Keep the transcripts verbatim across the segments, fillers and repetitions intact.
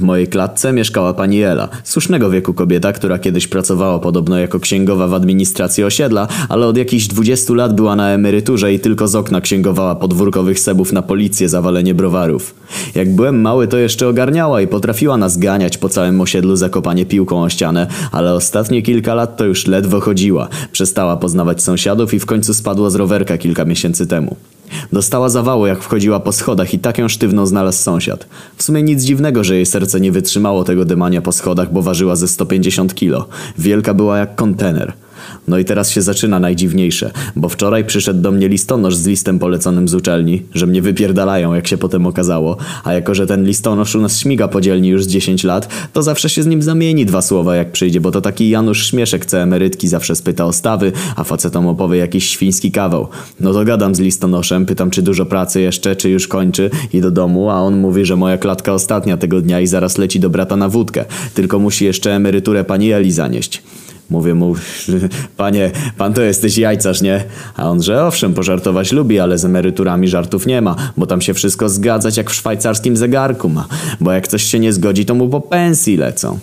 W mojej klatce mieszkała pani Ela, słusznego wieku kobieta, która kiedyś pracowała podobno jako księgowa w administracji osiedla, ale od jakichś dwudziestu lat była na emeryturze i tylko z okna księgowała podwórkowych sebów na policję za walenie browarów. Jak byłem mały, to jeszcze ogarniała i potrafiła nas ganiać po całym osiedlu za kopanie piłką o ścianę, ale ostatnie kilka lat to już ledwo chodziła. Przestała poznawać sąsiadów i w końcu spadła z rowerka kilka miesięcy temu. Dostała zawału, jak wchodziła po schodach i tak ją sztywną znalazł sąsiad. W sumie nic dziwnego, że jej serce nie wytrzymało tego dymania po schodach, bo ważyła ze sto pięćdziesiąt kilo. Wielka była jak kontener. No i teraz się zaczyna najdziwniejsze, bo wczoraj przyszedł do mnie listonosz z listem poleconym z uczelni, że mnie wypierdalają, jak się potem okazało, a jako że ten listonosz u nas śmiga po dzielni już z dziesięciu lat, to zawsze się z nim zamieni dwa słowa jak przyjdzie, bo to taki Janusz Śmieszek, co emerytki zawsze spyta o stawy, a facetom opowie jakiś świński kawał. No to gadam z listonoszem, pytam czy dużo pracy jeszcze, czy już kończy i do domu, a on mówi, że moja klatka ostatnia tego dnia i zaraz leci do brata na wódkę, tylko musi jeszcze emeryturę pani Eli zanieść. Mówię mu, panie, pan to jesteś jajcarz, nie? A on, że owszem, pożartować lubi, ale z emeryturami żartów nie ma, bo tam się wszystko zgadzać jak w szwajcarskim zegarku ma, bo jak coś się nie zgodzi, to mu po pensji lecą.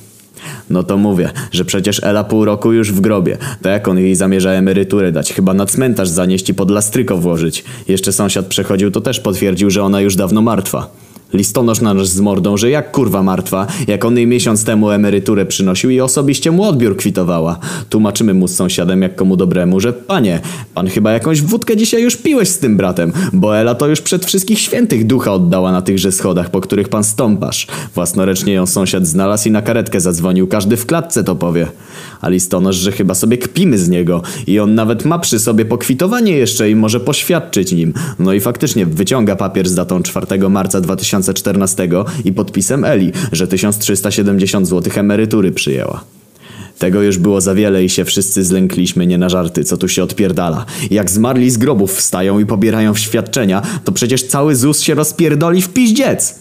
No to mówię, że przecież Ela pół roku już w grobie. To jak on jej zamierza emeryturę dać? Chyba na cmentarz zanieść i pod lastryko włożyć. Jeszcze sąsiad przechodził, to też potwierdził, że ona już dawno martwa. Listonosz na nas z mordą, że jak kurwa martwa, jak on jej miesiąc temu emeryturę przynosił i osobiście mu odbiór kwitowała. Tłumaczymy mu z sąsiadem jak komu dobremu, że panie, pan chyba jakąś wódkę dzisiaj już piłeś z tym bratem, bo Ela to już przed wszystkich świętych ducha oddała na tychże schodach, po których pan stąpasz. Własnoręcznie ją sąsiad znalazł i na karetkę zadzwonił, każdy w klatce to powie. A listonosz, że chyba sobie kpimy z niego i on nawet ma przy sobie pokwitowanie jeszcze i może poświadczyć nim. No i faktycznie wyciąga papier z datą czwartego marca dwa tysiące czternastego i podpisem Eli, że tysiąc trzysta siedemdziesiąt złotych emerytury przyjęła. Tego już było za wiele i się wszyscy zlękliśmy nie na żarty, co tu się odpierdala. Jak zmarli z grobów wstają i pobierają świadczenia, to przecież cały ZUS się rozpierdoli w piździec.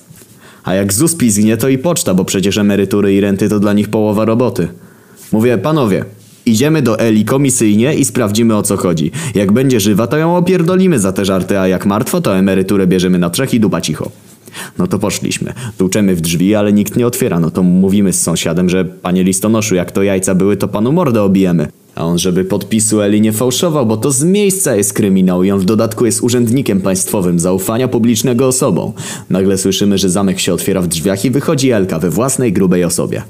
A jak ZUS pizgnie, to i poczta, bo przecież emerytury i renty to dla nich połowa roboty. Mówię, panowie, idziemy do Eli komisyjnie i sprawdzimy o co chodzi. Jak będzie żywa, to ją opierdolimy za te żarty, a jak martwa, to emeryturę bierzemy na trzech i dupa cicho. No to poszliśmy. Tuczemy w drzwi, ale nikt nie otwiera. No to mówimy z sąsiadem, że panie listonoszu, jak to jajca były, to panu mordę obijemy. A on, żeby podpisu Eli nie fałszował, bo to z miejsca jest kryminał i on w dodatku jest urzędnikiem państwowym, zaufania publicznego osobą. Nagle słyszymy, że zamek się otwiera w drzwiach i wychodzi Elka we własnej grubej osobie.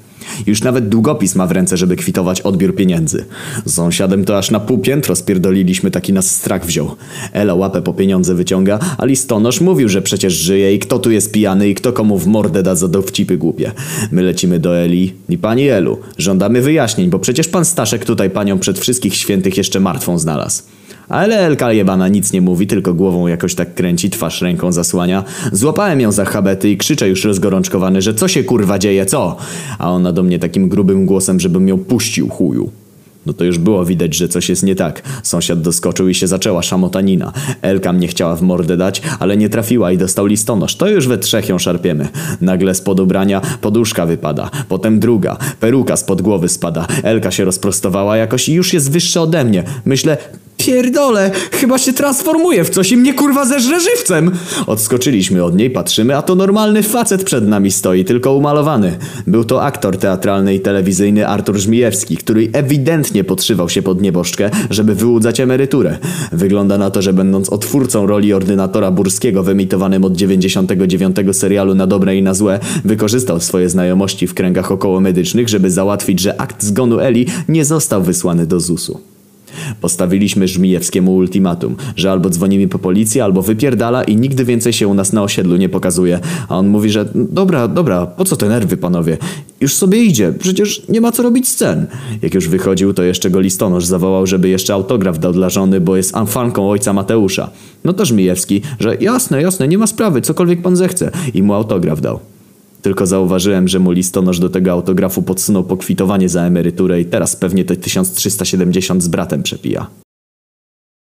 Już nawet długopis ma w ręce, żeby kwitować odbiór pieniędzy. Z sąsiadem to aż na pół piętro spierdoliliśmy, taki nas strach wziął. Ela łapę po pieniądze wyciąga, a listonosz mówił, że przecież żyje i kto tu jest pijany i kto komu w mordę da za dowcipy głupie. My lecimy do Eli i pani Elu, żądamy wyjaśnień, bo przecież pan Staszek tutaj panią przed wszystkich świętych jeszcze martwą znalazł. Ale Elka jebana nic nie mówi, tylko głową jakoś tak kręci, twarz ręką zasłania. Złapałem ją za habety i krzyczę już rozgorączkowany, że co się kurwa dzieje, co? A ona do mnie takim grubym głosem, żebym ją puścił, chuju. No to już było widać, że coś jest nie tak. Sąsiad doskoczył i się zaczęła szamotanina. Elka mnie chciała w mordę dać, ale nie trafiła i dostał listonosz. To już we trzech ją szarpiemy. Nagle spod ubrania poduszka wypada. Potem druga. Peruka spod głowy spada. Elka się rozprostowała jakoś i już jest wyższa ode mnie. Myślę... pierdolę, chyba się transformuje w coś i mnie kurwa zeżre żywcem. Odskoczyliśmy od niej, patrzymy, a to normalny facet przed nami stoi, tylko umalowany. Był to aktor teatralny i telewizyjny Artur Żmijewski, który ewidentnie podszywał się pod nieboszczkę, żeby wyłudzać emeryturę. Wygląda na to, że będąc otwórcą roli ordynatora Burskiego w emitowanym od dziewięćdziesiątego dziewiątego serialu Na Dobre i na Złe, wykorzystał swoje znajomości w kręgach okołomedycznych, żeby załatwić, że akt zgonu Eli nie został wysłany do zusu. Postawiliśmy Żmijewskiemu ultimatum, że albo dzwonimy po policję, albo wypierdala i nigdy więcej się u nas na osiedlu nie pokazuje. A on mówi, że dobra, dobra, po co te nerwy panowie? Już sobie idzie, przecież nie ma co robić scen. Jak już wychodził, to jeszcze go listonosz zawołał, żeby jeszcze autograf dał dla żony, bo jest fanką ojca Mateusza. No to Żmijewski, że jasne, jasne, nie ma sprawy, cokolwiek pan zechce. I mu autograf dał. Tylko zauważyłem, że mu listonosz do tego autografu podsunął pokwitowanie za emeryturę i teraz pewnie te tysiąc trzysta siedemdziesiąt z bratem przepija.